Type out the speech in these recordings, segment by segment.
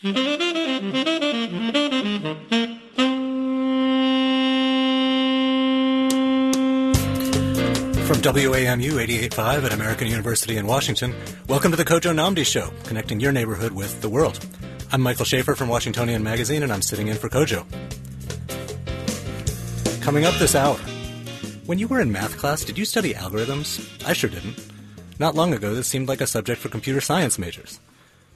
From WAMU 88.5 at American University in Washington, welcome to the Kojo Nnamdi Show, connecting your neighborhood with the world. I'm Michael Schaefer from Washingtonian Magazine, and I'm sitting in for Kojo. Coming up this hour, when you were in math class, did you study algorithms? I sure didn't. Not long ago, this seemed like a subject for computer science majors.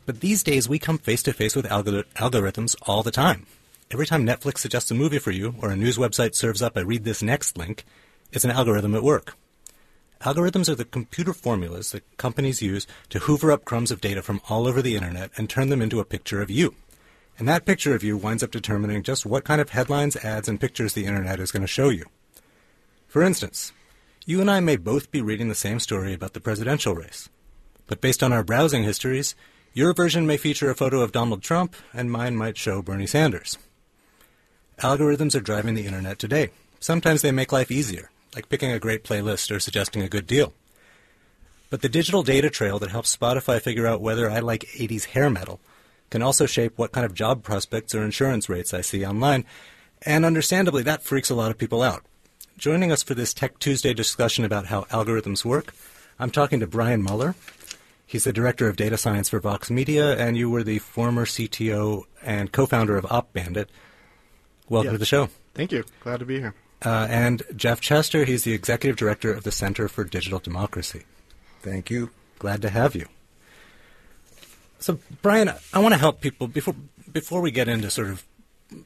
But these days, we come face-to-face with algorithms all the time. Every time Netflix suggests a movie for you, or a news website serves up a read this next link, it's an algorithm at work. Algorithms are the computer formulas that companies use to hoover up crumbs of data from all over the internet and turn them into a picture of you. And that picture of you winds up determining just what kind of headlines, ads, and pictures the internet is going to show you. For instance, you and I may both be reading the same story about the presidential race. But based on our browsing histories, your version may feature a photo of Donald Trump, and mine might show Bernie Sanders. Algorithms are driving the internet today. Sometimes they make life easier, like picking a great playlist or suggesting a good deal. But the digital data trail that helps Spotify figure out whether I like 80s hair metal can also shape what kind of job prospects or insurance rates I see online, and understandably, that freaks a lot of people out. Joining us for this Tech Tuesday discussion about how algorithms work, I'm talking to Brian Mueller. He's the director of data science for Vox Media, and you were the former CTO and co-founder of OpBandit. Welcome to the show. Thank you. Glad to be here. And Jeff Chester, he's the executive director of the Center for Digital Democracy. Thank you. Glad to have you. So, Brian, I want to help people, before we get into sort of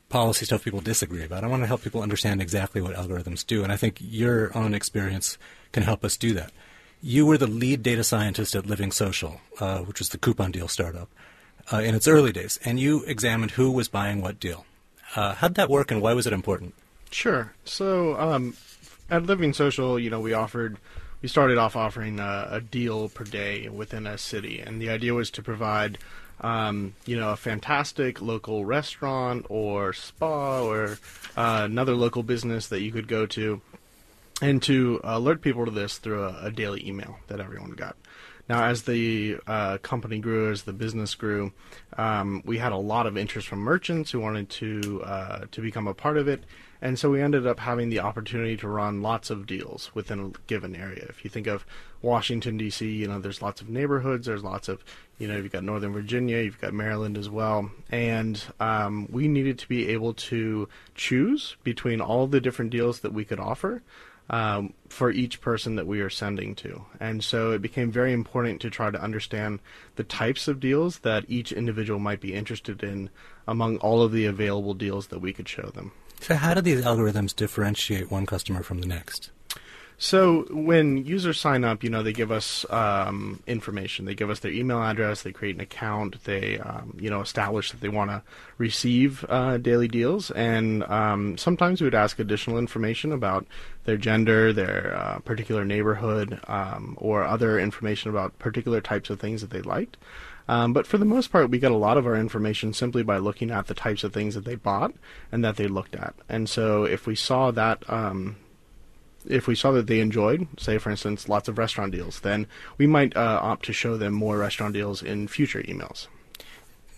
policy stuff people disagree about, I want to help people understand exactly what algorithms do, and I think your own experience can help us do that. You were the lead data scientist at Living Social, which was the coupon deal startup, in its early days, and you examined who was buying what deal. How'd that work, and why was it important? Sure. So at Living Social, you know, we started off offering a deal per day within a city, and the idea was to provide, you know, a fantastic local restaurant or spa or another local business that you could go to, and to alert people to this through a daily email that everyone got. Now, as the company grew, as the business grew, we had a lot of interest from merchants who wanted to become a part of it. And so we ended up having the opportunity to run lots of deals within a given area. If you think of Washington, D.C., you know, there's lots of neighborhoods. There's lots of, you know, you've got Northern Virginia, you've got Maryland as well. And we needed to be able to choose between all the different deals that we could offer for each person that we are sending to. And so it became very important to try to understand the types of deals that each individual might be interested in among all of the available deals that we could show them. So how do these algorithms differentiate one customer from the next? So when users sign up, you know, they give us information. They give us their email address. They create an account. They, you know, establish that they want to receive daily deals. And sometimes we would ask additional information about their gender, their particular neighborhood, or other information about particular types of things that they liked. But for the most part, we got a lot of our information simply by looking at the types of things that they bought and that they looked at. And so if we saw that they enjoyed, say, for instance, lots of restaurant deals, then we might opt to show them more restaurant deals in future emails.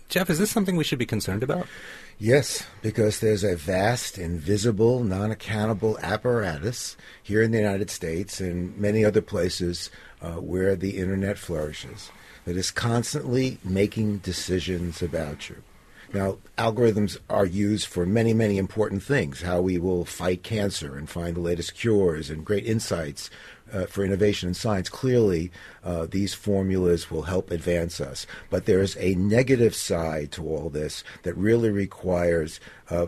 Jeff, is this something we should be concerned about? Yes, because there's a vast, invisible, non-accountable apparatus here in the United States and many other places where the internet flourishes, that is constantly making decisions about you. Now, algorithms are used for many, many important things, how we will fight cancer and find the latest cures and great insights for innovation in science. Clearly, these formulas will help advance us. But there is a negative side to all this that really requires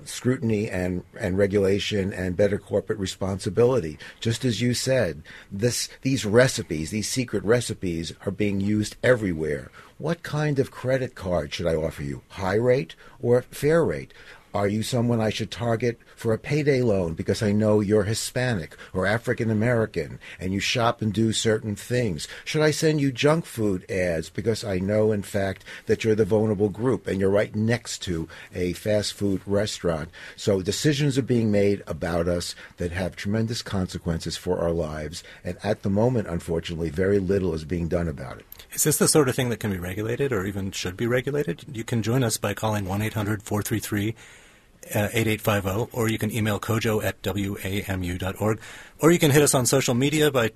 scrutiny and regulation and better corporate responsibility. Just as you said, these recipes, these secret recipes, are being used everywhere. What kind of credit card should I offer you? High rate or fair rate? Are you someone I should target for a payday loan because I know you're Hispanic or African American and you shop and do certain things? Should I send you junk food ads because I know, in fact, that you're the vulnerable group and you're right next to a fast food restaurant? So decisions are being made about us that have tremendous consequences for our lives. And at the moment, unfortunately, very little is being done about it. Is this the sort of thing that can be regulated or even should be regulated? You can join us by calling 1-800-433-8850, or you can email kojo@wamu.org, or you can hit us on social media by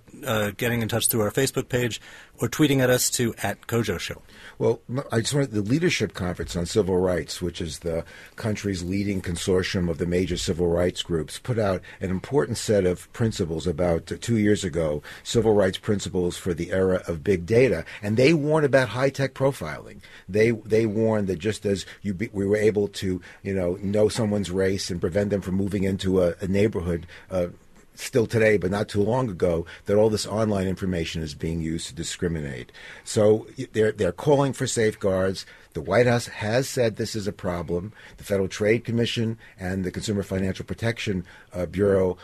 getting in touch through our Facebook page or tweeting at us to @KojoShow. Well, I just wanted the Leadership Conference on Civil Rights, which is the country's leading consortium of the major civil rights groups, put out an important set of principles about 2 years ago, civil rights principles for the era of big data, and they warned about high-tech profiling. They warned that just as we were able to, know someone's race and prevent them from moving into a neighborhood still today, but not too long ago, that all this online information is being used to discriminate. So they're calling for safeguards. The White House has said this is a problem. The Federal Trade Commission and the Consumer Financial Protection Bureau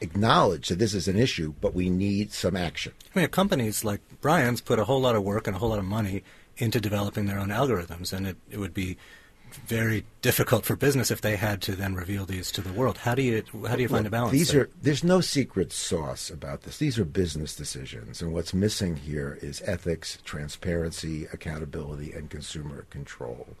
acknowledge that this is an issue, but we need some action. Companies like Brian's put a whole lot of work and a whole lot of money into developing their own algorithms, and it would be very difficult for business if they had to then reveal these to the world. How do you find a balance? There's no secret sauce about this. These are business decisions, and what's missing here is ethics, transparency, accountability, and consumer control.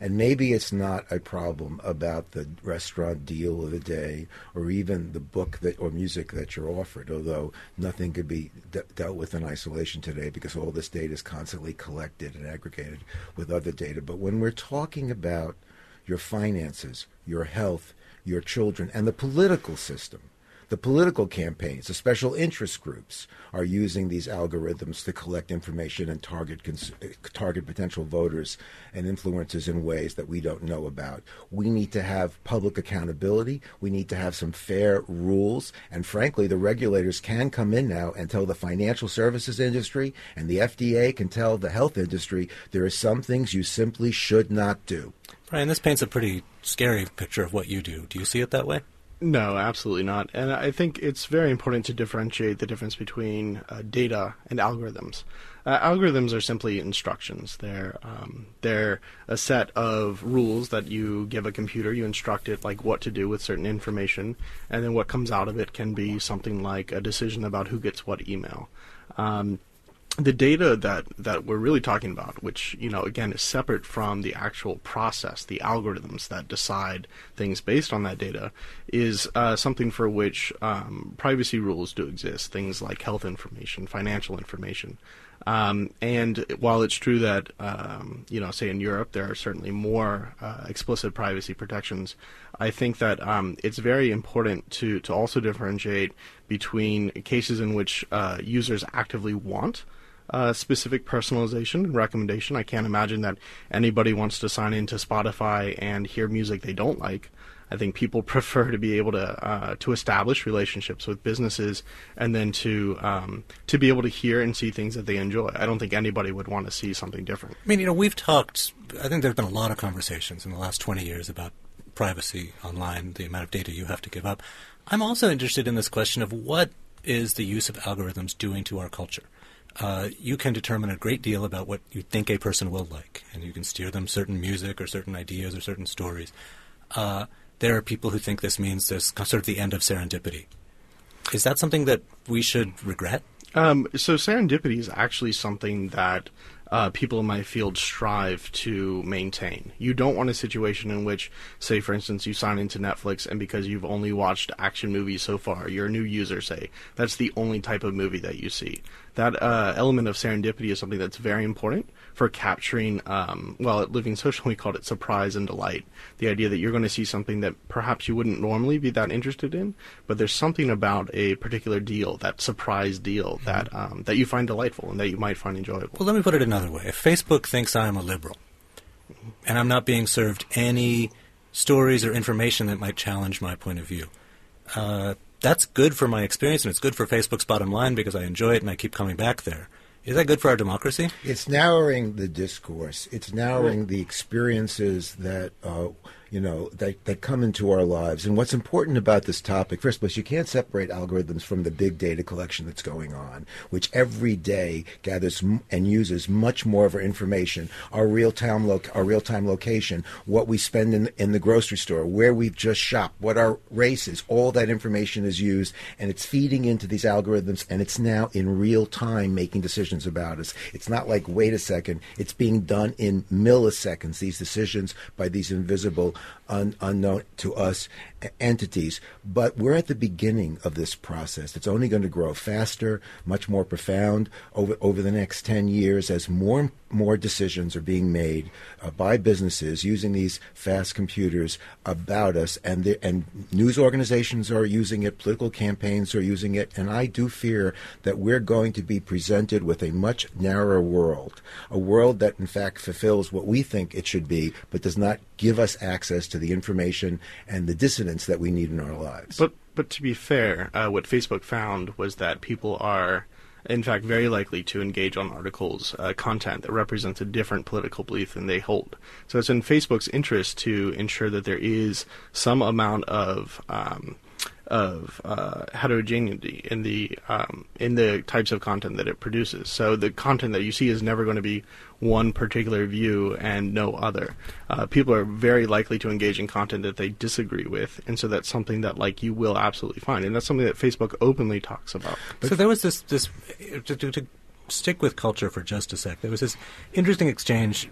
And maybe it's not a problem about the restaurant deal of the day or even the book that or music that you're offered, although nothing could be dealt with in isolation today because all this data is constantly collected and aggregated with other data. But when we're talking about your finances, your health, your children, and the political system, the political campaigns, the special interest groups are using these algorithms to collect information and target potential voters and influencers in ways that we don't know about. We need to have public accountability. We need to have some fair rules. And frankly, the regulators can come in now and tell the financial services industry, and the FDA can tell the health industry, there are some things you simply should not do. Brian, this paints a pretty scary picture of what you do. Do you see it that way? No, absolutely not. And I think it's very important to differentiate the difference between data and algorithms. Algorithms are simply instructions. They're a set of rules that you give a computer. You instruct it like what to do with certain information, and then what comes out of it can be something like a decision about who gets what email. The data that we're really talking about, which, again, is separate from the actual process, the algorithms that decide things based on that data, is something for which privacy rules do exist, things like health information, financial information. And while it's true that, say in Europe, there are certainly more explicit privacy protections, I think that it's very important to also differentiate between cases in which users actively want specific personalization and recommendation. I can't imagine that anybody wants to sign into Spotify and hear music they don't like. I think people prefer to be able to establish relationships with businesses, and then to be able to hear and see things that they enjoy. I don't think anybody would want to see something different. We've talked. I think there's been a lot of conversations in the last 20 years about privacy online, the amount of data you have to give up. I'm also interested in this question of what is the use of algorithms doing to our culture. You can determine a great deal about what you think a person will like, and you can steer them certain music or certain ideas or certain stories. There are people who think this means there's sort of the end of serendipity. Is that something that we should regret? So serendipity is actually something that people in my field strive to maintain. You don't want a situation in which, say, for instance, you sign into Netflix and because you've only watched action movies so far, you're a new user, say, that's the only type of movie that you see. That element of serendipity is something that's very important for capturing, at Living Social we called it surprise and delight. The idea that you're going to see something that perhaps you wouldn't normally be that interested in, but there's something about a particular deal, that surprise deal, that you find delightful and that you might find enjoyable. Well, let me put it another way. If Facebook thinks I'm a liberal and I'm not being served any stories or information that might challenge my point of view, that's good for my experience and it's good for Facebook's bottom line because I enjoy it and I keep coming back there. Is that good for our democracy? It's narrowing the discourse. It's narrowing the experiences that you know, that come into our lives. And what's important about this topic, first of all, you can't separate algorithms from the big data collection that's going on, which every day gathers and uses much more of our information, our real-time location, what we spend in the grocery store, where we've just shopped, what our race is. All that information is used, and it's feeding into these algorithms, and it's now in real time making decisions about us. It's not like, wait a second, it's being done in milliseconds, these decisions by these invisible, unknown to us entities. But we're at the beginning of this process. It's only going to grow faster, much more profound over the next 10 years as more decisions are being made by businesses using these fast computers about us, and news organizations are using it, political campaigns are using it, and I do fear that we're going to be presented with a much narrower world, a world that in fact fulfills what we think it should be, but does not give us access to the information and the dissonance that we need in our lives. But to be fair, what Facebook found was that people are, in fact, very likely to engage on articles, content that represents a different political belief than they hold. So it's in Facebook's interest to ensure that there is some amount of heterogeneity in the types of content that it produces. So the content that you see is never going to be one particular view and no other. People are very likely to engage in content that they disagree with, and so that's something that, like, you will absolutely find, and that's something that Facebook openly talks about. But so there was this to stick with culture for just a sec. There was this interesting exchange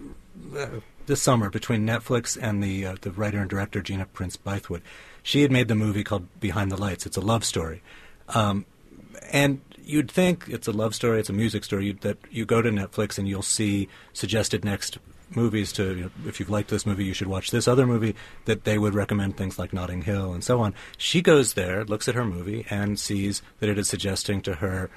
this summer between Netflix and the writer and director Gina Prince-Bythewood. She had made the movie called Behind the Lights. It's a love story. And you'd think it's a love story, it's a music story, that you go to Netflix and you'll see suggested next movies to, you know, if you've liked this movie, you should watch this other movie, that they would recommend things like Notting Hill and so on. She goes there, looks at her movie, and sees that it is suggesting to her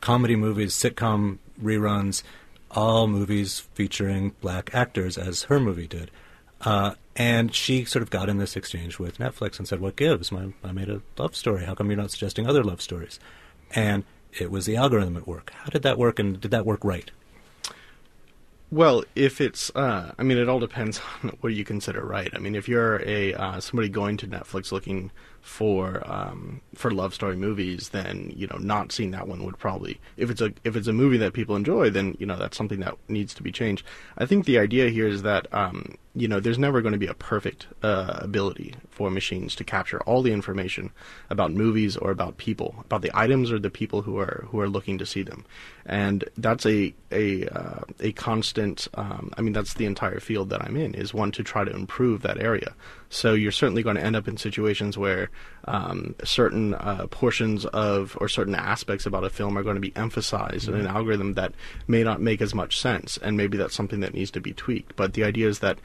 comedy movies, sitcom reruns, all movies featuring black actors, as her movie did. And she sort of got in this exchange with Netflix and said, what gives? I made a love story. How come you're not suggesting other love stories? And it was the algorithm at work. How did that work, and did that work right? Well, if it's it all depends on what you consider right. I mean, if you're somebody going to Netflix looking for love story movies, then, you know, not seeing that one would probably, if it's a movie that people enjoy, then, you know, that's something that needs to be changed. I think the idea here is that there's never going to be a perfect ability for machines to capture all the information about movies or about people, about the items or the people who are looking to see them, and that's a constant. That's the entire field that I'm in, is one to try to improve that area. So you're certainly going to end up in situations where certain portions of, or certain aspects about a film are going to be emphasized in an algorithm that may not make as much sense, and maybe that's something that needs to be tweaked. But the idea is that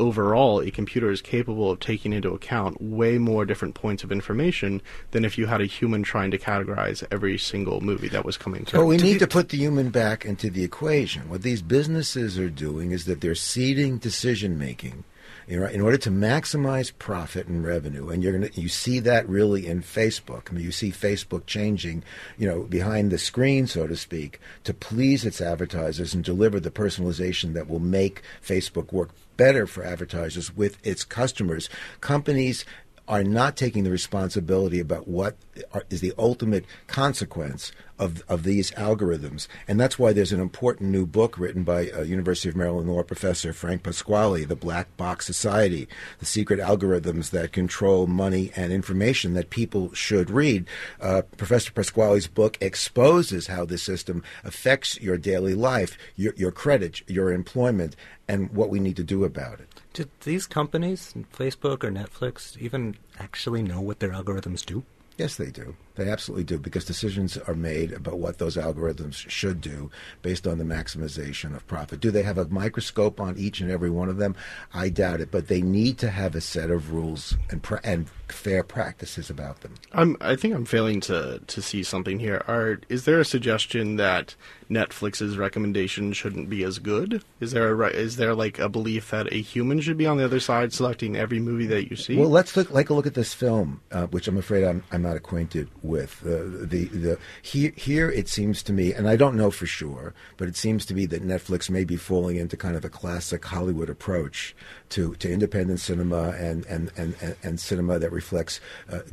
overall, a computer is capable of taking into account way more different points of information than if you had a human trying to categorize every single movie that was coming through. Well, we need to put the human back into the equation. What these businesses are doing is that they're seeding decision-making in order to maximize profit and revenue, and you see that really in Facebook. I mean, you see Facebook changing, you know, behind the screen, so to speak, to please its advertisers and deliver the personalization that will make Facebook work better for advertisers with its customers. Companies are not taking the responsibility about what is the ultimate consequence of these algorithms. And that's why there's an important new book written by University of Maryland law professor Frank Pasquale, The Black Box Society, The Secret Algorithms That Control Money and Information, that people should read. Professor Pasquale's book exposes how this system affects your daily life, your credit, your employment, and what we need to do about it. Did these companies, Facebook or Netflix, even actually know what their algorithms do? Yes, they do. They absolutely do, because decisions are made about what those algorithms should do based on the maximization of profit. Do they have a microscope on each and every one of them? I doubt it, but they need to have a set of rules and fair practices about them. I think I'm failing to see something here. Is there a suggestion that Netflix's recommendation shouldn't be as good? Is there like a belief that a human should be on the other side selecting every movie that you see? Well, let's take a look at this film, which I'm afraid I'm not acquainted with. Here it seems to me, and I don't know for sure, but it seems to me that Netflix may be falling into kind of a classic Hollywood approach to independent cinema and cinema that reflects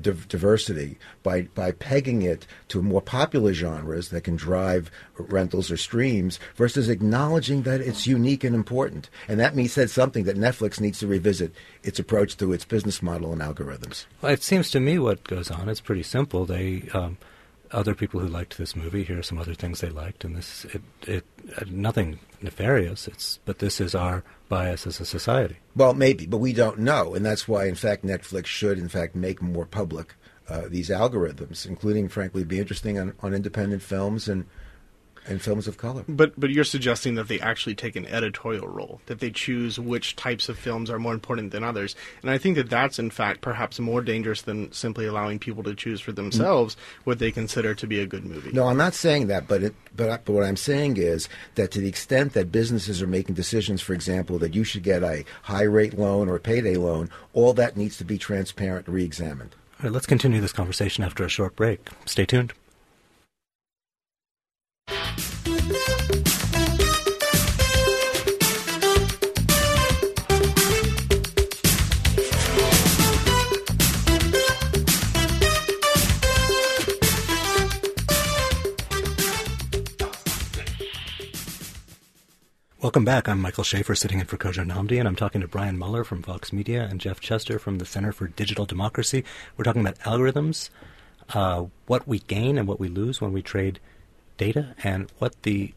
diversity by pegging it to more popular genres that can drive rentals or streams versus acknowledging that it's unique and important. And that means that's something that Netflix needs to revisit its approach to its business model and algorithms. Well, it seems to me what goes on is pretty simple. They other people who liked this movie, here are some other things they liked, and this nothing nefarious. But this is our bias as a society. Well, maybe, but we don't know, and that's why, in fact, Netflix should, in fact, make more public these algorithms, including, frankly, be interesting on independent films and films of color. But you're suggesting that they actually take an editorial role, that they choose which types of films are more important than others. And I think that that's, in fact, perhaps more dangerous than simply allowing people to choose for themselves what they consider to be a good movie. No, I'm not saying that, but what I'm saying is that to the extent that businesses are making decisions, for example, that you should get a high-rate loan or a payday loan, all that needs to be transparent and re-examined. All right, let's continue this conversation after a short break. Stay tuned. Welcome back. I'm Michael Schaefer, sitting in for Kojo Nnamdi, and I'm talking to Brian Mueller from Vox Media and Jeff Chester from the Center for Digital Democracy. We're talking about algorithms, what we gain and what we lose when we trade data, and what the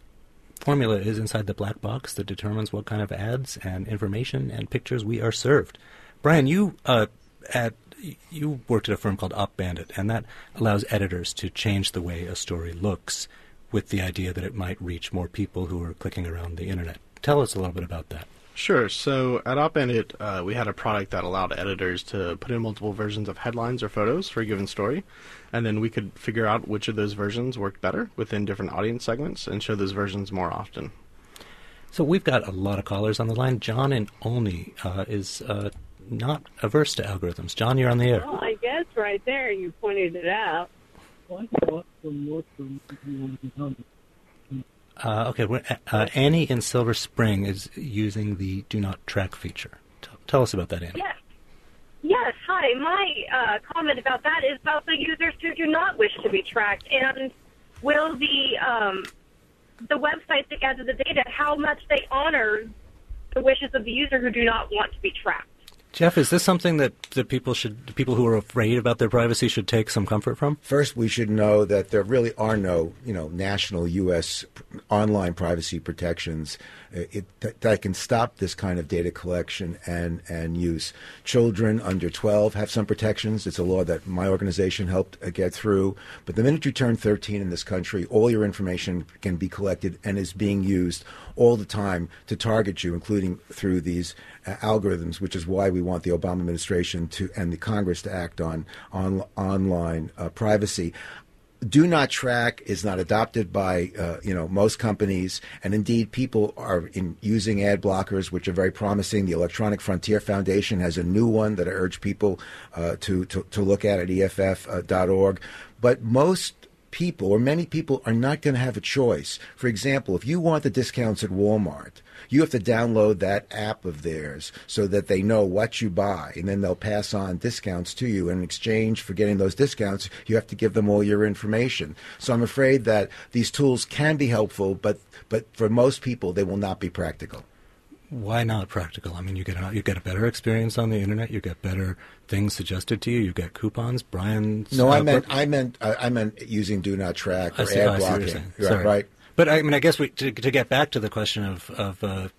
formula is inside the black box that determines what kind of ads and information and pictures we are served. Brian, you worked at a firm called OpBandit, and that allows editors to change the way a story looks, with the idea that it might reach more people who are clicking around the internet. Tell us a little bit about that. Sure. So at OpBandit, we had a product that allowed editors to put in multiple versions of headlines or photos for a given story, and then we could figure out which of those versions worked better within different audience segments and show those versions more often. So we've got a lot of callers on the line. John in Olney is not averse to algorithms. John, you're on the air. Well, I guess right there you pointed it out. Annie in Silver Spring is using the Do Not Track feature. Tell us about that, Annie. Yes. Hi. My comment about that is about the users who do not wish to be tracked, and will the websites that gather the data, how much they honor the wishes of the user who do not want to be tracked. Jeff, is this something that people who are afraid about their privacy should take some comfort from? First, we should know that there really are no, national U.S. online privacy protections that can stop this kind of data collection and use. Children under 12 have some protections. It's a law that my organization helped get through. But the minute you turn 13 in this country, all your information can be collected and is being used all the time to target you, including through these algorithms, which is why we want the Obama administration and the Congress to act on online privacy. Do Not Track is not adopted by most companies, and indeed people are using ad blockers, which are very promising. The Electronic Frontier Foundation has a new one that I urge people to look at EFF.org. But many people are not going to have a choice. For example, if you want the discounts at Walmart, you have to download that app of theirs so that they know what you buy, and then they'll pass on discounts to you. And in exchange for getting those discounts, you have to give them all your information. So I'm afraid that these tools can be helpful, but for most people, they will not be practical. Why not practical? I mean, you get a better experience on the internet. You get better things suggested to you. You get coupons. Brian. No, I meant using Do Not Track or ad blocking. Right. But I mean, I guess to get back to the question of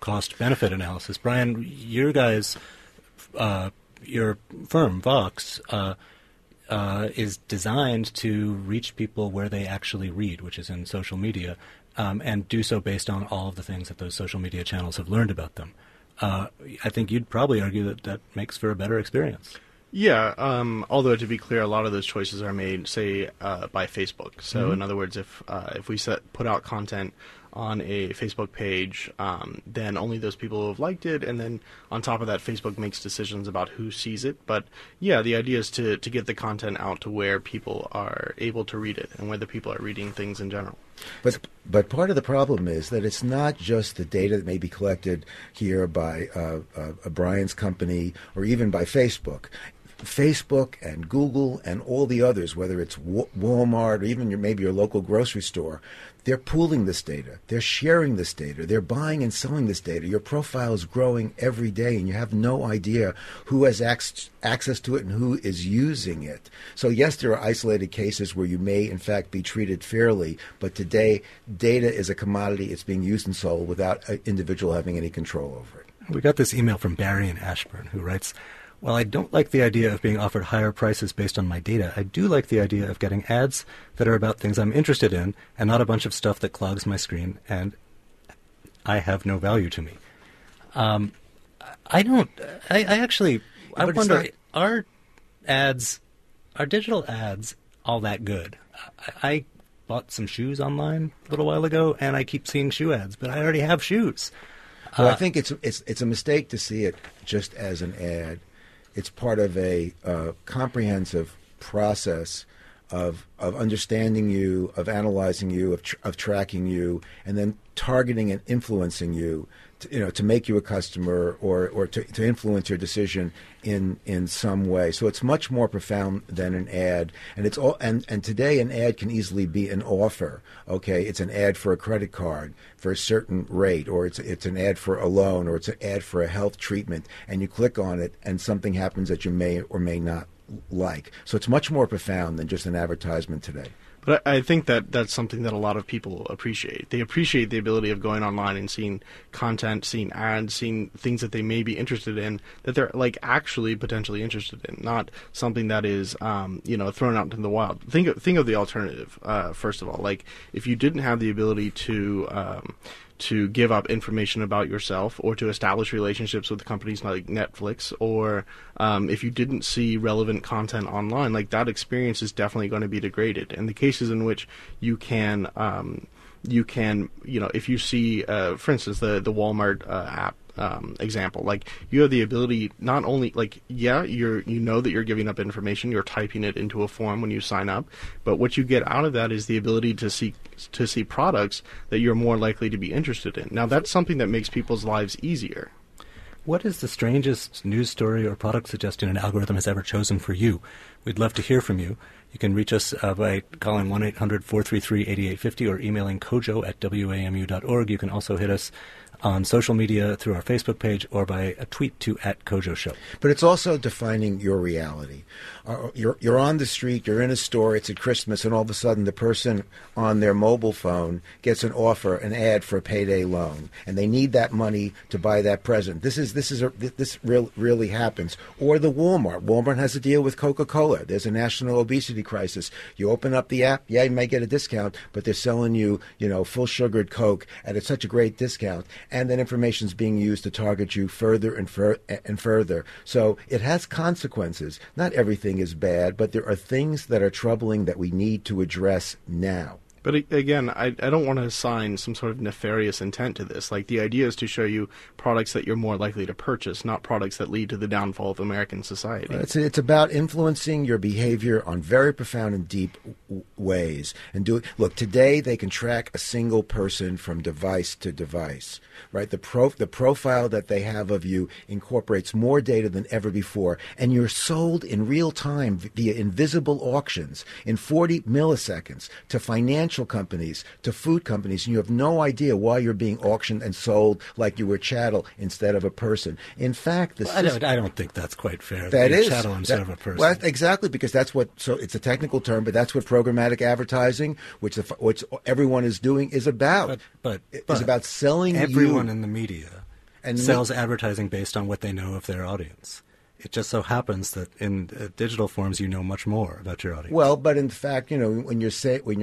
cost benefit analysis. Brian, your guys, your firm Vox is designed to reach people where they actually read, which is in social media. And do so based on all of the things that those social media channels have learned about them. I think you'd probably argue that makes for a better experience. Yeah, although to be clear, a lot of those choices are made, say, by Facebook. So in other words, if we put out content on a Facebook page, then only those people who have liked it, and then on top of that, Facebook makes decisions about who sees it. But yeah, the idea is to get the content out to where people are able to read it and whether people are reading things in general. But part of the problem is that it's not just the data that may be collected here by Brian's company or even by Facebook. Facebook and Google and all the others, whether it's Walmart or even maybe your local grocery store, they're pooling this data. They're sharing this data. They're buying and selling this data. Your profile is growing every day, and you have no idea who has access to it and who is using it. So, yes, there are isolated cases where you may, in fact, be treated fairly, but today data is a commodity. It's being used and sold without an individual having any control over it. We got this email from Barry in Ashburn who writes, "While I don't like the idea of being offered higher prices based on my data, I do like the idea of getting ads that are about things I'm interested in and not a bunch of stuff that clogs my screen and I have no value to me." I wonder, are digital ads all that good? I bought some shoes online a little while ago and I keep seeing shoe ads, but I already have shoes. Well, I think it's a mistake to see it just as an ad. It's part of a comprehensive process of understanding you, of analyzing you, of tracking you, and then targeting and influencing you, to make you a customer or to influence your decision in some way. So it's much more profound than an ad, and it's all. And today, an ad can easily be an offer. Okay, it's an ad for a credit card for a certain rate, or it's an ad for a loan, or it's an ad for a health treatment. And you click on it, and something happens that you may or may not like. So it's much more profound than just an advertisement today. But I think that that's something that a lot of people appreciate. They appreciate the ability of going online and seeing content, seeing ads, seeing things that they may be interested in, that they're like actually potentially interested in, not something that is, thrown out into the wild. Think of the alternative, first of all. Like if you didn't have the ability to give up information about yourself or to establish relationships with companies like Netflix, or if you didn't see relevant content online, like that experience is definitely going to be degraded. And the cases in which you can if you see, for instance, the Walmart app example, like you have the ability not only like, yeah, that you're giving up information, you're typing it into a form when you sign up, but what you get out of that is the ability to see products that you're more likely to be interested in. Now that's something that makes people's lives easier. What is the strangest news story or product suggestion an algorithm has ever chosen for you? We'd love to hear from you. You can reach us by calling 1-800-433-8850 or emailing kojo@wamu.org. You can also hit us on social media through our Facebook page or by a tweet to @KojoShow. But it's also defining your reality. You're on the street, you're in a store, it's at Christmas, and all of a sudden the person on their mobile phone gets an offer, an ad for a payday loan, and they need that money to buy that present. This really happens. Or the Walmart. Walmart has a deal with Coca-Cola. There's a national obesity crisis. You open up the app, yeah, you may get a discount, but they're selling you full sugared Coke at such a great discount. And that information is being used to target you further and further. So it has consequences. Not everything is bad, but there are things that are troubling that we need to address now. But again, I don't want to assign some sort of nefarious intent to this. Like the idea is to show you products that you're more likely to purchase, not products that lead to the downfall of American society. It's about influencing your behavior on very profound and deep ways. And look, today they can track a single person from device to device, right? The profile that they have of you incorporates more data than ever before, and you're sold in real time via invisible auctions in 40 milliseconds to financial companies, to food companies, and you have no idea why you're being auctioned and sold like you were chattel instead of a person. In fact, I don't think that's quite fair. That is chattel instead of a person. Well, exactly, because so it's a technical term, but that's what programmatic advertising, which everyone is doing, is about. But is about selling. Everyone in the media sells advertising based on what they know of their audience. It just so happens that in digital forms, you know much more about your audience. Well, but in fact, when you're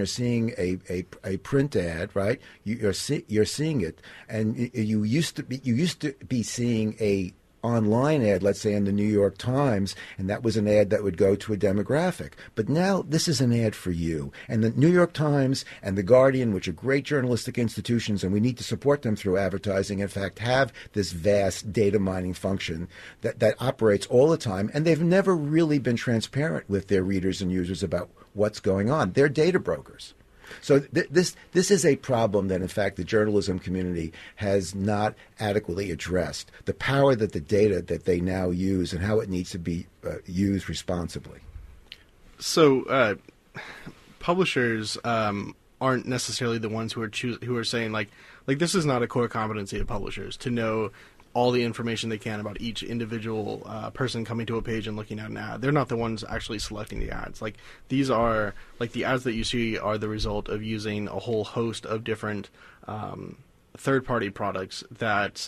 seeing a print ad, right? You're seeing it, and you used to be seeing a online ad, let's say in the New York Times, and that was an ad that would go to a demographic. But now this is an ad for you. And the New York Times and The Guardian, which are great journalistic institutions, and we need to support them through advertising, in fact, have this vast data mining function that operates all the time, and they've never really been transparent with their readers and users about what's going on. They're data brokers. So this is a problem that, in fact, the journalism community has not adequately addressed, the power that the data that they now use and how it needs to be used responsibly. So publishers aren't necessarily the ones who are saying, like this is not a core competency of publishers to know all the information they can about each individual person coming to a page and looking at an ad. They're not the ones actually selecting the ads. Like, these are, like, the ads that you see are the result of using a whole host of different third-party products that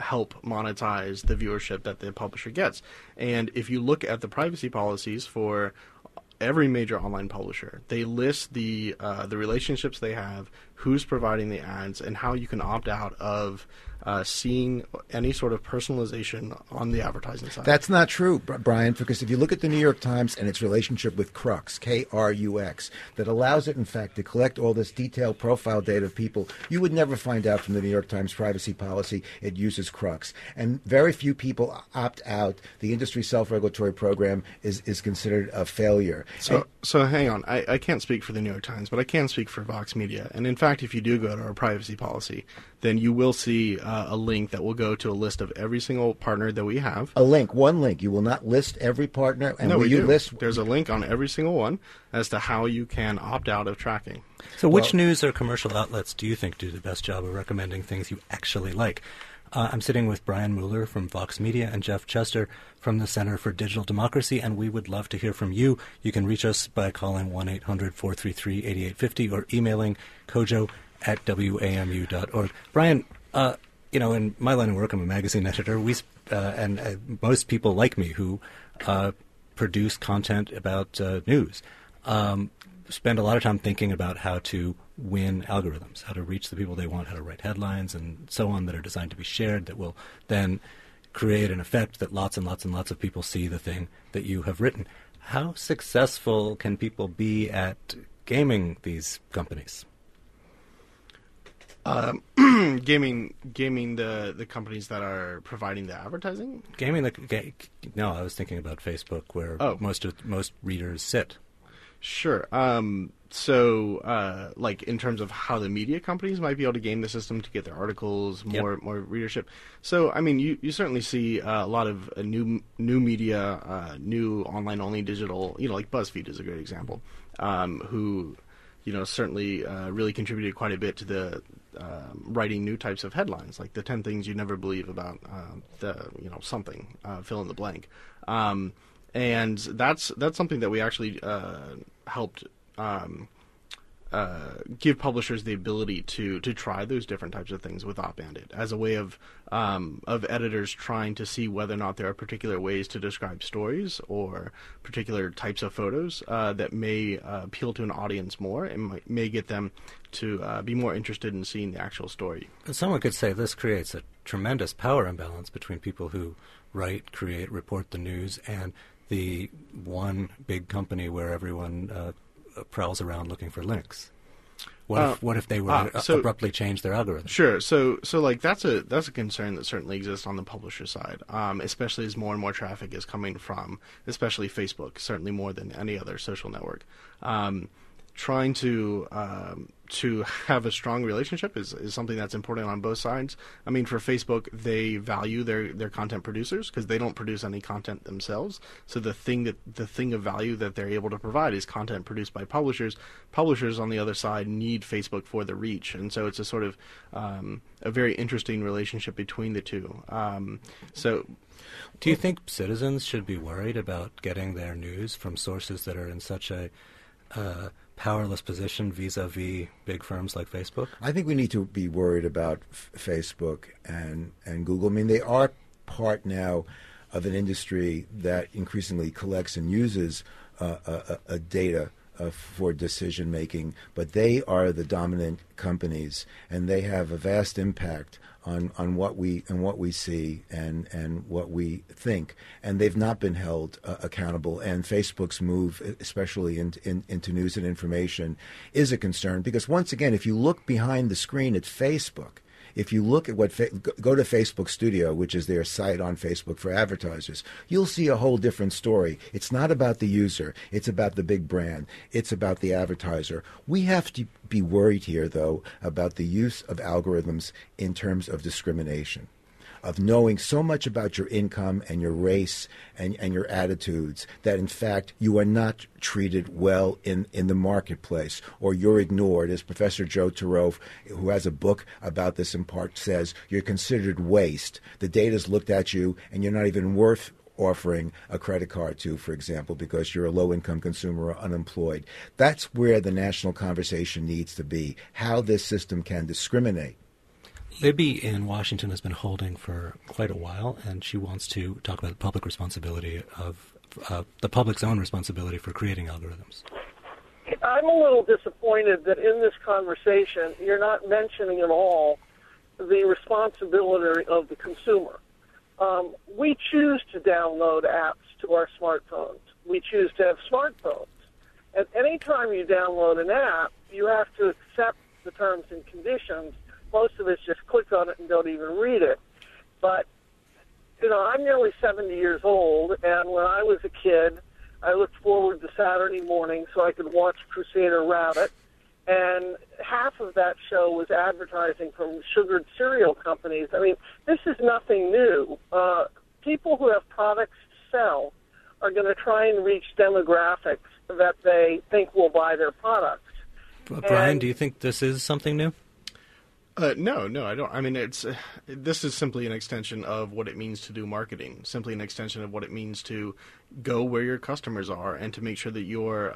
help monetize the viewership that the publisher gets. And if you look at the privacy policies for every major online publisher, they list the relationships they have, who's providing the ads, and how you can opt out of seeing any sort of personalization on the advertising side. That's not true, Brian, because if you look at the New York Times and its relationship with Crux, K-R-U-X, that allows it, in fact, to collect all this detailed profile data of people, you would never find out from the New York Times privacy policy. It uses Crux. And very few people opt out. The industry self-regulatory program is considered a failure. So hang on. I can't speak for the New York Times, but I can speak for Vox Media. And in fact, if you do go to our privacy policy, then you will see a link that will go to a list of every single partner that we have. A link, one link. You will not list every partner. And no, will we you do. List? There's a link on every single one as to how you can opt out of tracking. So which news or commercial outlets do you think do the best job of recommending things you actually like? I'm sitting with Brian Mueller from Vox Media and Jeff Chester from the Center for Digital Democracy, and we would love to hear from you. You can reach us by calling 1-800-433-8850 or emailing kojo@wamu.org. Brian, you know, in my line of work, I'm a magazine editor. We and most people like me who produce content about news spend a lot of time thinking about how to win algorithms, how to reach the people they want, how to write headlines and so on that are designed to be shared, that will then create an effect that lots and lots and lots of people see the thing that you have written. How successful can people be at gaming these companies? Gaming the companies that are providing the advertising? No, I was thinking about Facebook, where most readers sit. Sure. So, in terms of how the media companies might be able to game the system to get their articles more readership. So, I mean, you certainly see a lot of new media, new online-only digital, like BuzzFeed is a great example, who, certainly really contributed quite a bit to the writing new types of headlines, like the 10 things you never believe about something, fill in the blank. And that's something that we actually helped give publishers the ability to try those different types of things with OpBandit as a way of editors trying to see whether or not there are particular ways to describe stories or particular types of photos that may appeal to an audience more and may get them to be more interested in seeing the actual story. Someone could say this creates a tremendous power imbalance between people who write, create, report the news, and the one big company where everyone prowls around looking for links. What if they were to abruptly change their algorithm? Sure. So that's a concern that certainly exists on the publisher side, especially as more and more traffic is coming from, especially Facebook, certainly more than any other social network. Trying to have a strong relationship is something that's important on both sides. I mean, for Facebook, they value their content producers because they don't produce any content themselves. So the thing of value that they're able to provide is content produced by publishers. Publishers on the other side need Facebook for the reach, and so it's a sort of a very interesting relationship between the two. Do you think citizens should be worried about getting their news from sources that are in such a powerless position vis-a-vis big firms like Facebook? I think we need to be worried about Facebook and Google. I mean, they are part now of an industry that increasingly collects and uses data for decision making, but they are the dominant companies, and they have a vast impact on what we see and what we think, and they've not been held accountable. And Facebook's move, especially into news and information, is a concern, because once again, if you look behind the screen at Facebook, if you look at go to Facebook Studio, which is their site on Facebook for advertisers, you'll see a whole different story. It's not about the user. It's about the big brand. It's about the advertiser. We have to be worried here, though, about the use of algorithms in terms of discrimination, of knowing so much about your income and your race and your attitudes that, in fact, you are not treated well in the marketplace, or you're ignored. As Professor Joe Turow, who has a book about this in part, says, you're considered waste. The data's looked at you, and you're not even worth offering a credit card to, for example, because you're a low-income consumer or unemployed. That's where the national conversation needs to be, how this system can discriminate. Libby in Washington has been holding for quite a while, and she wants to talk about the public responsibility of the public's own responsibility for creating algorithms. I'm a little disappointed that in this conversation you're not mentioning at all the responsibility of the consumer. We choose to download apps to our smartphones. We choose to have smartphones. And any time you download an app, you have to accept the terms and conditions. Most of us just click on it and don't even read it. But, you know, I'm nearly 70 years old, and when I was a kid, I looked forward to Saturday morning so I could watch Crusader Rabbit, and half of that show was advertising from sugared cereal companies. I mean, this is nothing new. People who have products to sell are going to try and reach demographics that they think will buy their products. Brian, do you think this is something new? No, I don't. I mean, it's this is simply an extension of what it means to do marketing, simply an extension of what it means to go where your customers are and to make sure that you're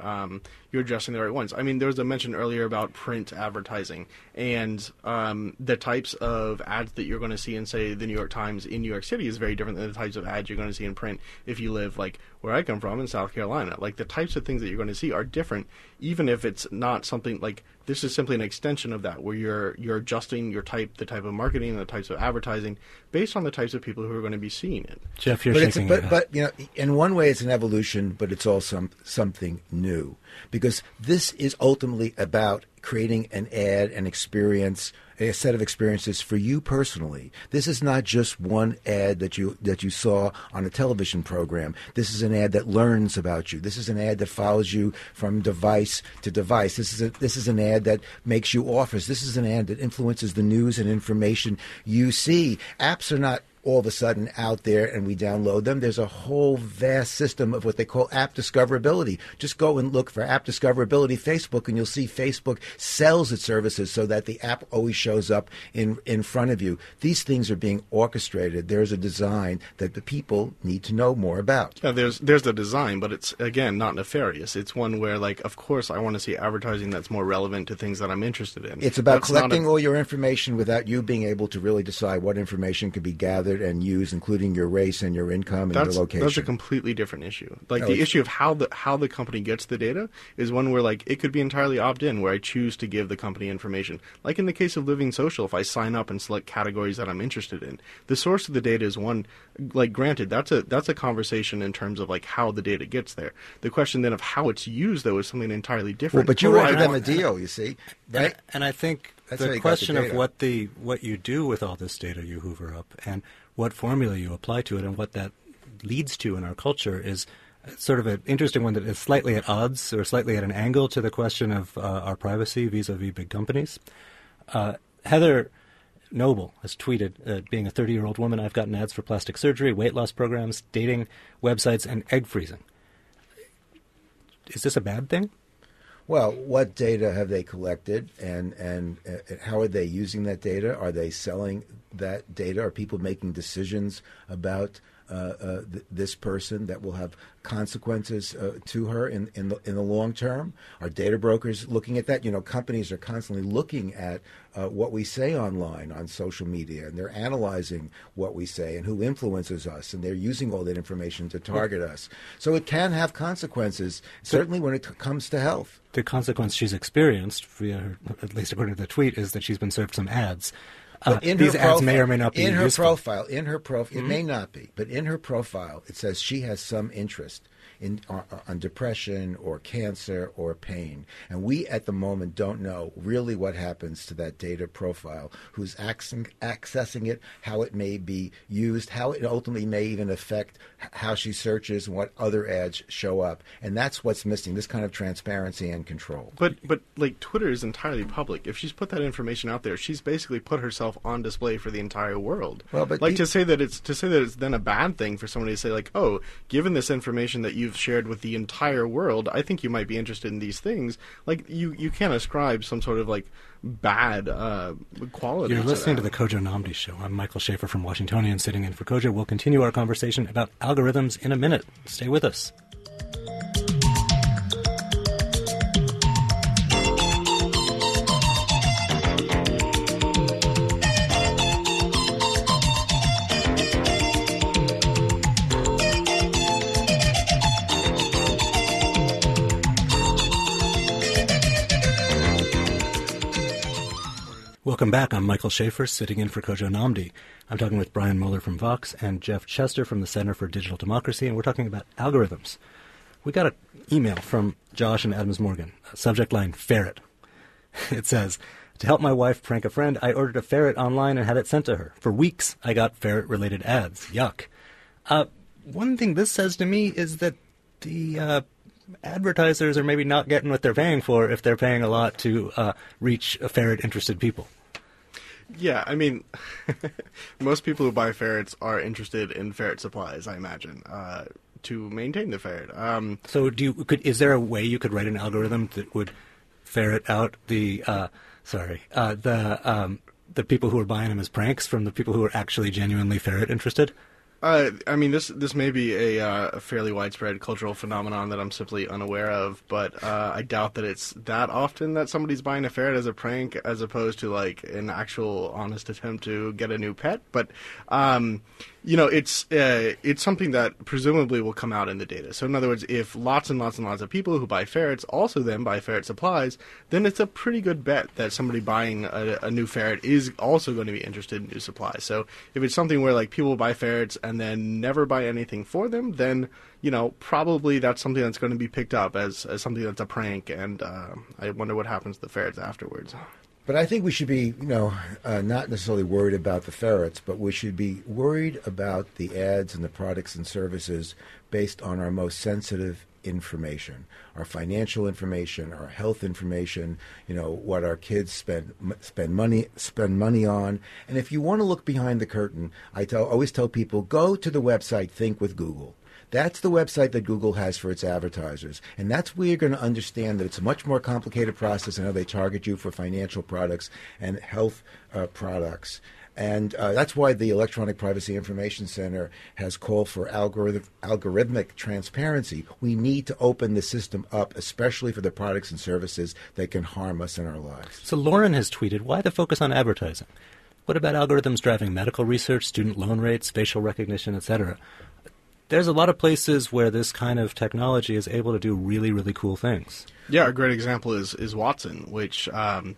addressing the right ones. I mean, there was a mention earlier about print advertising and the types of ads that you're going to see in, say, the New York Times in New York City is very different than the types of ads you're going to see in print if you live, like, where I come from in South Carolina. Like, the types of things that you're going to see are different, even if it's not something like this is simply an extension of that, where you're adjusting your type, the type of marketing, and the types of advertising based on the types of people who are going to be seeing it. Jeff, you're shaking your head. But you know, in one way, it's an evolution, but it's also something new, because this is ultimately about creating an ad, an experience, a set of experiences for you personally. This is not just one ad that you saw on a television program. This is an ad that learns about you. This is an ad that follows you from device to device. This is an ad that makes you offers. This is an ad that influences the news and information you see. Apps are not all of a sudden out there and we download them. There's a whole vast system of what they call app discoverability. Just go and look for app discoverability Facebook, and you'll see Facebook sells its services so that the app always shows up in front of you. These things are being orchestrated. There's a design that the people need to know more about. Yeah, there's the design, but it's, again, not nefarious. It's one where, like, of course I want to see advertising that's more relevant to things that I'm interested in. It's about collecting all your information without you being able to really decide what information could be gathered and use, including your race and your income and your location. That's a completely different issue. Like, the issue of how the company gets the data is one where, like, it could be entirely opt-in, where I choose to give the company information. Like in the case of Living Social, if I sign up and select categories that I'm interested in, the source of the data is one. Like, granted, that's a conversation in terms of, like, how the data gets there. The question then of how it's used, though, is something entirely different. Well, but you offer them a deal, you see. Right? And I think the question of what you do with all this data you hoover up and what formula you apply to it and what that leads to in our culture is sort of an interesting one that is slightly at odds or slightly at an angle to the question of our privacy vis-a-vis big companies. Heather Noble has tweeted, being a 30-year-old woman, I've gotten ads for plastic surgery, weight loss programs, dating websites, and egg freezing. Is this a bad thing? Well, what data have they collected, and how are they using that data? Are they selling that data? Are people making decisions about this person that will have consequences to her in the long term? Are data brokers looking at that? You know, companies are constantly looking at what we say online on social media, and they're analyzing what we say and who influences us, and they're using all that information to target us. So it can have consequences, certainly when it comes to health. The consequence she's experienced, at least according to the tweet, is that she's been served some ads. These ads may or may not be useful. In her profile, it may not be, but in her profile, it says she has some interest on depression or cancer or pain. And we at the moment don't know really what happens to that data profile, who's accessing it, how it may be used, how it ultimately may even affect how she searches and what other ads show up. And that's what's missing, this kind of transparency and control. But like, Twitter is entirely public. If she's put that information out there, she's basically put herself on display for the entire world. Well, but like, to say that it's then a bad thing for somebody to say, like, oh, given this information that you've shared with the entire world, I think you might be interested in these things. Like, you can't ascribe some sort of, like, bad quality. You're listening to the Kojo Nnamdi Show. I'm Michael Schaefer from Washingtonian, sitting in for Kojo. We'll continue our conversation about algorithms in a minute. Stay with us. Welcome back. I'm Michael Schaefer, sitting in for Kojo Nnamdi. I'm talking with Brian Mueller from Vox and Jeff Chester from the Center for Digital Democracy, and we're talking about algorithms. We got an email from Josh and Adams Morgan, subject line, ferret. It says, to help my wife prank a friend, I ordered a ferret online and had it sent to her. For weeks, I got ferret-related ads. Yuck. One thing this says to me is that the advertisers are maybe not getting what they're paying for if they're paying a lot to reach ferret-interested people. Yeah, I mean, most people who buy ferrets are interested in ferret supplies, I imagine, to maintain the ferret. So is there a way you could write an algorithm that would ferret out the people who are buying them as pranks from the people who are actually genuinely ferret interested? I mean, this may be a fairly widespread cultural phenomenon that I'm simply unaware of, but I doubt that it's that often that somebody's buying a ferret as a prank as opposed to, like, an actual honest attempt to get a new pet. But, you know, it's something that presumably will come out in the data. So in other words, if lots and lots and lots of people who buy ferrets also then buy ferret supplies, then it's a pretty good bet that somebody buying a new ferret is also going to be interested in new supplies. So if it's something where, like, people buy ferrets and then never buy anything for them, then, you know, probably that's something that's going to be picked up as something that's a prank, and I wonder what happens to the ferrets afterwards. But I think we should be, you know, not necessarily worried about the ferrets, but we should be worried about the ads and the products and services based on our most sensitive information, our financial information, our health information, you know, what our kids spend money on. And if you want to look behind the curtain, I always tell people, go to the website Think with Google. That's the website that Google has for its advertisers. And that's where you're going to understand that it's a much more complicated process and how they target you for financial products and health products. And that's why the Electronic Privacy Information Center has called for algorithmic transparency. We need to open the system up, especially for the products and services that can harm us in our lives. So Lauren has tweeted, why the focus on advertising? What about algorithms driving medical research, student loan rates, facial recognition, etc.? There's a lot of places where this kind of technology is able to do really, really cool things. Yeah, a great example is Watson, which the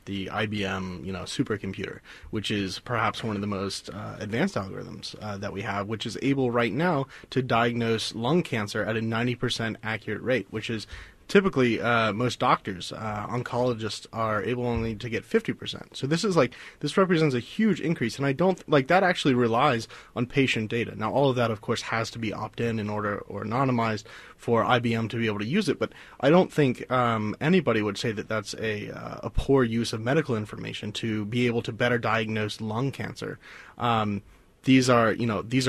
IBM, you know, supercomputer, which is perhaps one of the most advanced algorithms that we have, which is able right now to diagnose lung cancer at a 90% accurate rate, which is typically most doctors, oncologists, are able only to get 50%. So this represents a huge increase, and I don't like that actually relies on patient data. Now, all of that, of course, has to be opt-in in order or anonymized for IBM to be able to use it, but I don't think anybody would say that that's a poor use of medical information to be able to better diagnose lung cancer. These are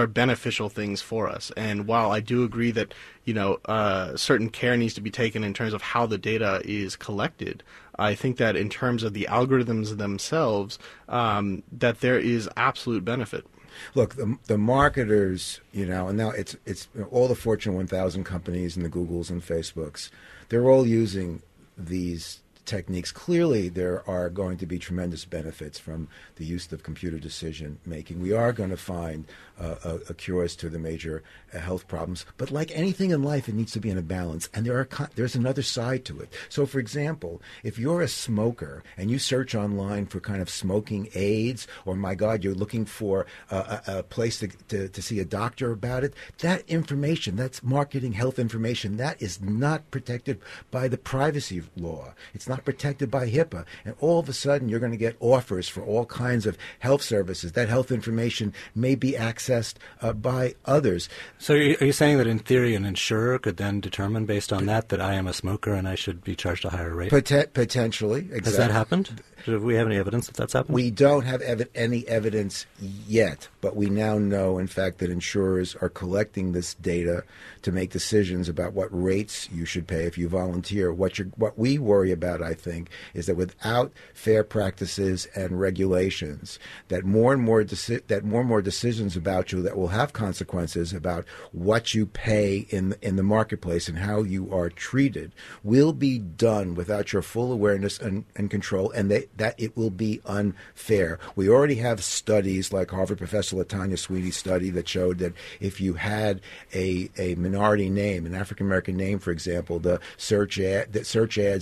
beneficial things for us. And while I do agree that, you know, certain care needs to be taken in terms of how the data is collected, I think that in terms of the algorithms themselves, that there is absolute benefit. Look, the marketers, you know, and now it's all the Fortune 1000 companies and the Googles and Facebooks, they're all using these techniques. Clearly, there are going to be tremendous benefits from the use of computer decision making. We are going to find a cure as to the major health problems. But like anything in life, it needs to be in a balance. And there's another side to it. So, for example, if you're a smoker and you search online for kind of smoking aids, or my God, you're looking for a place to see a doctor about it, that information, that's marketing health information, that is not protected by the privacy law. It's not protected by HIPAA, and all of a sudden you're going to get offers for all kinds of health services. That health information may be accessed by others. So are you saying that in theory an insurer could then determine based on that I am a smoker and I should be charged a higher rate? Potentially, exactly. Has that happened? Do we have any evidence that that's happened? We don't have any evidence yet, but we now know, in fact, that insurers are collecting this data to make decisions about what rates you should pay if you volunteer. What we worry about, I think, is that without fair practices and regulations, that more and more decisions about you that will have consequences about what you pay in the marketplace and how you are treated will be done without your full awareness and control, and that it will be unfair. We already have studies like Harvard professor LaTanya Sweeney's study that showed that if you had a minority name, an African American name, for example, the search ads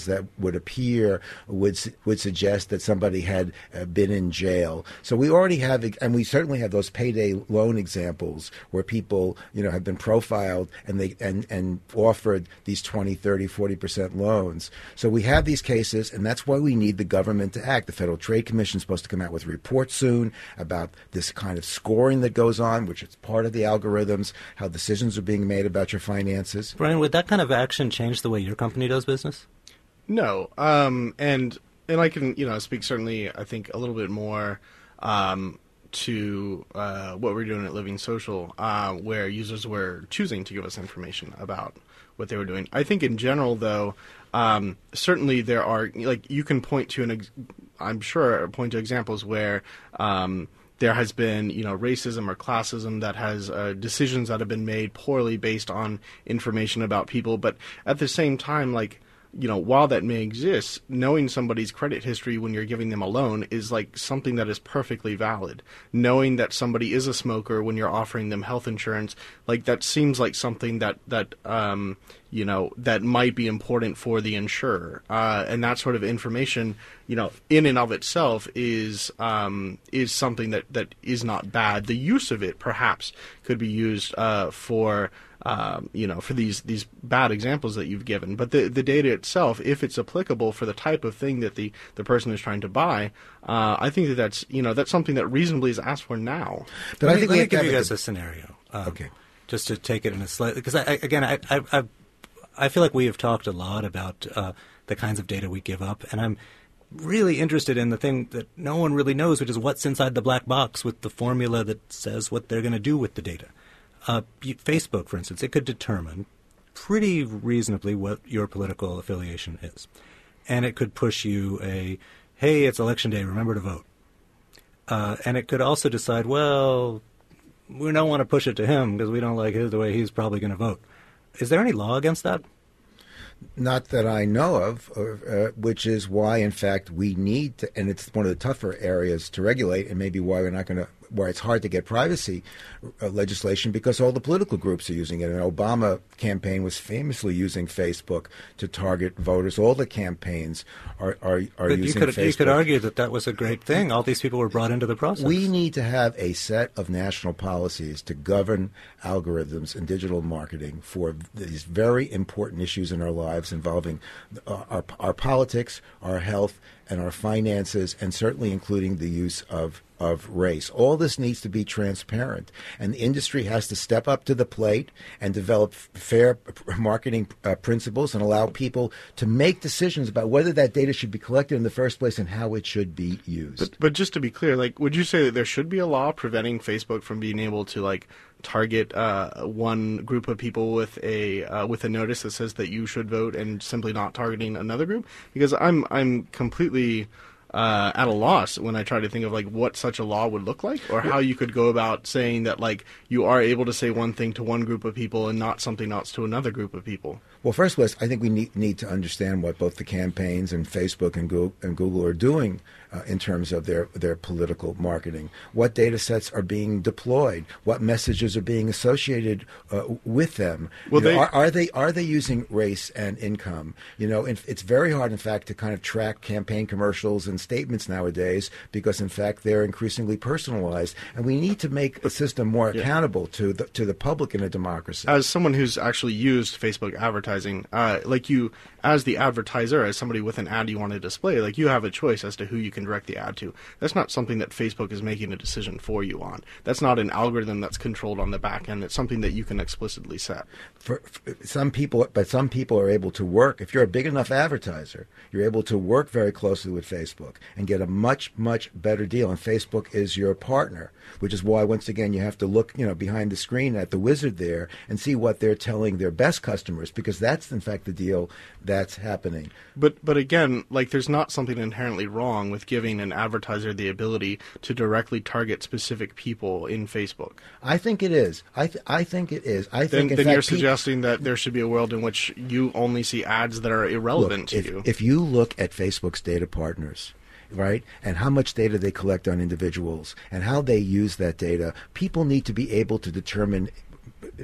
that would appear would suggest that somebody had been in jail. So we already have, and we certainly have those payday loan examples where people, you know, have been profiled and they offered these 20, 30, 40% loans. So we have these cases, and that's why we need the government to act. The Federal Trade Commission is supposed to come out with a report soon about this kind of scoring that goes on, which is part of the algorithms, how decisions are being made about your finances. Brian, would that kind of action change the way your company does business? No, and I can, you know, speak certainly, I think, a little bit more to what we're doing at Living Social, where users were choosing to give us information about what they were doing. I think in general, though, certainly there are, like, you can point to examples where there has been, you know, racism or classism that has decisions that have been made poorly based on information about people, but at the same time, like, you know, while that may exist, knowing somebody's credit history when you're giving them a loan is like something that is perfectly valid. Knowing that somebody is a smoker when you're offering them health insurance, like that seems like something that you know, that might be important for the insurer. And that sort of information, you know, in and of itself is something that is not bad. The use of it perhaps could be used for you know, for these bad examples that you've given. But the data itself, if it's applicable for the type of thing that the person is trying to buy, I think that's, you know, that's something that reasonably is asked for now. But let I think let we have to give you guys a scenario. Okay, just to take it in a slightly, because I feel like we have talked a lot about the kinds of data we give up, and I'm really interested in the thing that no one really knows, which is what's inside the black box with the formula that says what they're going to do with the data. Facebook, for instance, it could determine pretty reasonably what your political affiliation is. And it could push you hey, it's election day, remember to vote. And it could also decide, well, we don't want to push it to him because we don't like the way he's probably going to vote. Is there any law against that? Not that I know of, which is why, in fact, we need to, and it's one of the tougher areas to regulate, and maybe why we're not going to, where it's hard to get privacy legislation because all the political groups are using it. And the Obama campaign was famously using Facebook to target voters. All the campaigns are using Facebook. You could argue that was a great thing. All these people were brought into the process. We need to have a set of national policies to govern algorithms and digital marketing for these very important issues in our lives involving our politics, our health, and our finances, and certainly including the use of race. All this needs to be transparent, and the industry has to step up to the plate and develop fair marketing principles and allow people to make decisions about whether that data should be collected in the first place and how it should be used. But just to be clear, like, would you say that there should be a law preventing Facebook from being able to, like, target one group of people with a notice that says that you should vote and simply not targeting another group? Because I'm completely at a loss when I try to think of like what such a law would look like, or how you could go about saying that like you are able to say one thing to one group of people and not something else to another group of people. Well, first, Wes, I think we need to understand what both the campaigns and Facebook and Google are doing in terms of their political marketing. What data sets are being deployed? What messages are being associated with them? Well, are they using race and income? You know, it's very hard, in fact, to kind of track campaign commercials and statements nowadays, because in fact they're increasingly personalized, and we need to make the system more accountable to the public in a democracy. As someone who's actually used Facebook advertising, like you, as the advertiser, as somebody with an ad you want to display, like you have a choice as to who you can direct the ad to. That's not something that Facebook is making a decision for you on. That's not an algorithm that's controlled on the back end. It's something that you can explicitly set. For some people, but some people are able to work. If you're a big enough advertiser, you're able to work very closely with Facebook and get a much, much better deal. And Facebook is your partner, which is why, once again, you have to look, you know, behind the screen at the wizard there and see what they're telling their best customers, because that's, in fact, the deal that's happening. But again, like, there's not something inherently wrong with giving an advertiser the ability to directly target specific people in Facebook. I think it is. I think it is. I think, then in fact, you're suggesting that there should be a world in which you only see ads that are irrelevant to you. If you look at Facebook's data partners, right, and how much data they collect on individuals and how they use that data, people need to be able to determine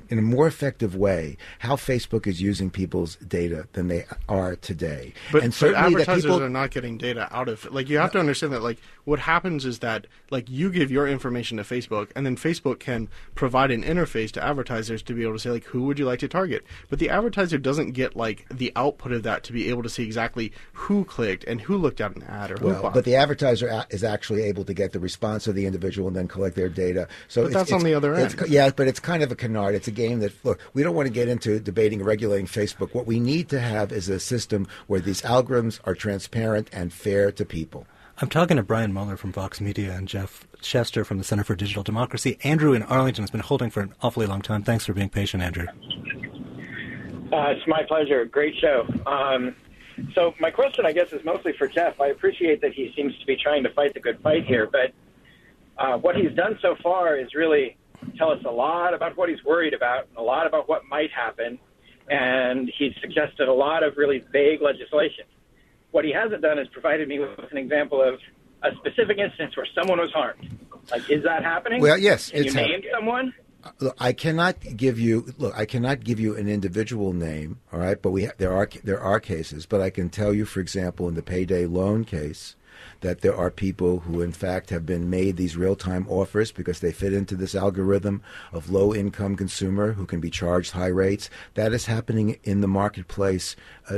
in a more effective way how Facebook is using people's data than they are today. And certainly advertisers are not getting data out of it. Like, you have to understand that, like, what happens is that, like, you give your information to Facebook, and then Facebook can provide an interface to advertisers to be able to say, like, who would you like to target? But the advertiser doesn't get, like, the output of that to be able to see exactly who clicked and who looked at an ad or who bought. But the advertiser is actually able to get the response of the individual and then collect their data. So that's on the other end. Yeah, but it's kind of a canard. It's a game that, look, we don't want to get into debating regulating Facebook. What we need to have is a system where these algorithms are transparent and fair to people. I'm talking to Brian Mueller from Vox Media and Jeff Chester from the Center for Digital Democracy. Andrew in Arlington has been holding for an awfully long time. Thanks for being patient, Andrew. It's my pleasure. Great show. So my question, I guess, is mostly for Jeff. I appreciate that he seems to be trying to fight the good fight here, but what he's done so far is really tell us a lot about what he's worried about and a lot about what might happen, and he's suggested a lot of really vague legislation. What he hasn't done is provided me with an example of a specific instance where someone was harmed. Like, is that happening? Well, yes. Can you name someone? Look, I cannot give you an individual name, all right? But there are cases, but I can tell you, for example, in the payday loan case, that there are people who, in fact, have been made these real-time offers because they fit into this algorithm of low-income consumer who can be charged high rates. That is happening in the marketplace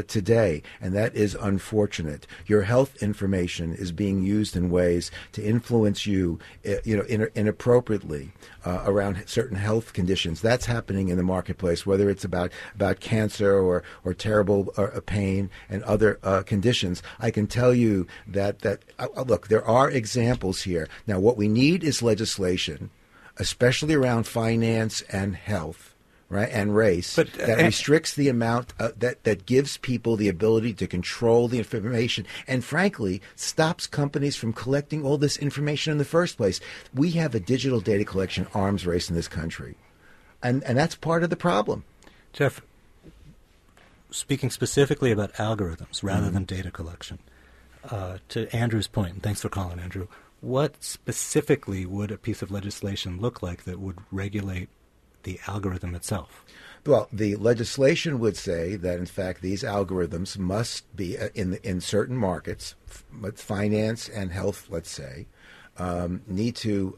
today, and that is unfortunate. Your health information is being used in ways to influence you, inappropriately around certain health conditions. That's happening in the marketplace, whether it's about cancer or terrible pain and other conditions. I can tell you that look, there are examples here. Now, what we need is legislation, especially around finance and health, right, and race, that restricts the amount that gives people the ability to control the information and, frankly, stops companies from collecting all this information in the first place. We have a digital data collection arms race in this country, and that's part of the problem. Jeff, speaking specifically about algorithms rather than data collection, to Andrew's point, and thanks for calling, Andrew, what specifically would a piece of legislation look like that would regulate the algorithm itself? Well, the legislation would say that, in fact, these algorithms must be in certain markets, finance and health, let's say, need to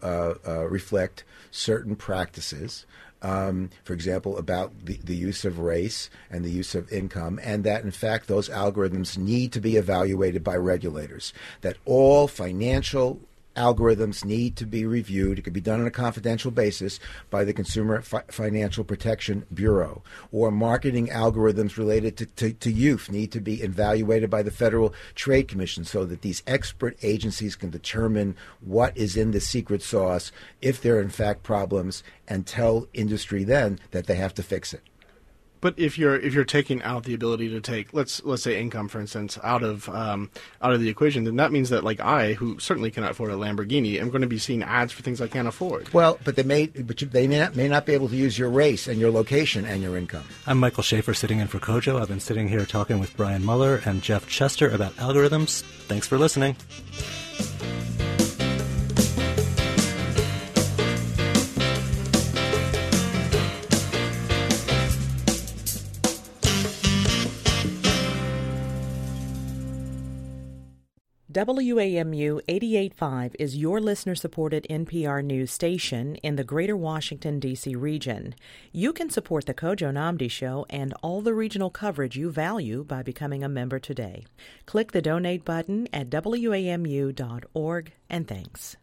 reflect certain practices. For example, about the use of race and the use of income, and that, in fact, those algorithms need to be evaluated by regulators, that all financial algorithms need to be reviewed. It could be done on a confidential basis by the Consumer Financial Protection Bureau, or marketing algorithms related to youth need to be evaluated by the Federal Trade Commission, so that these expert agencies can determine what is in the secret sauce, if there are in fact problems, and tell industry then that they have to fix it. But if you're taking out the ability to take, let's say income, for instance, out of the equation, then that means that, like, I, who certainly cannot afford a Lamborghini, am going to be seeing ads for things I can't afford. Well, but they may not be able to use your race and your location and your income. I'm Michael Schaefer, sitting in for Kojo. I've been sitting here talking with Brian Mueller and Jeff Chester about algorithms. Thanks for listening. WAMU 88.5 is your listener-supported NPR news station in the greater Washington, D.C. region. You can support the Kojo Nnamdi Show and all the regional coverage you value by becoming a member today. Click the donate button at WAMU.org, and thanks.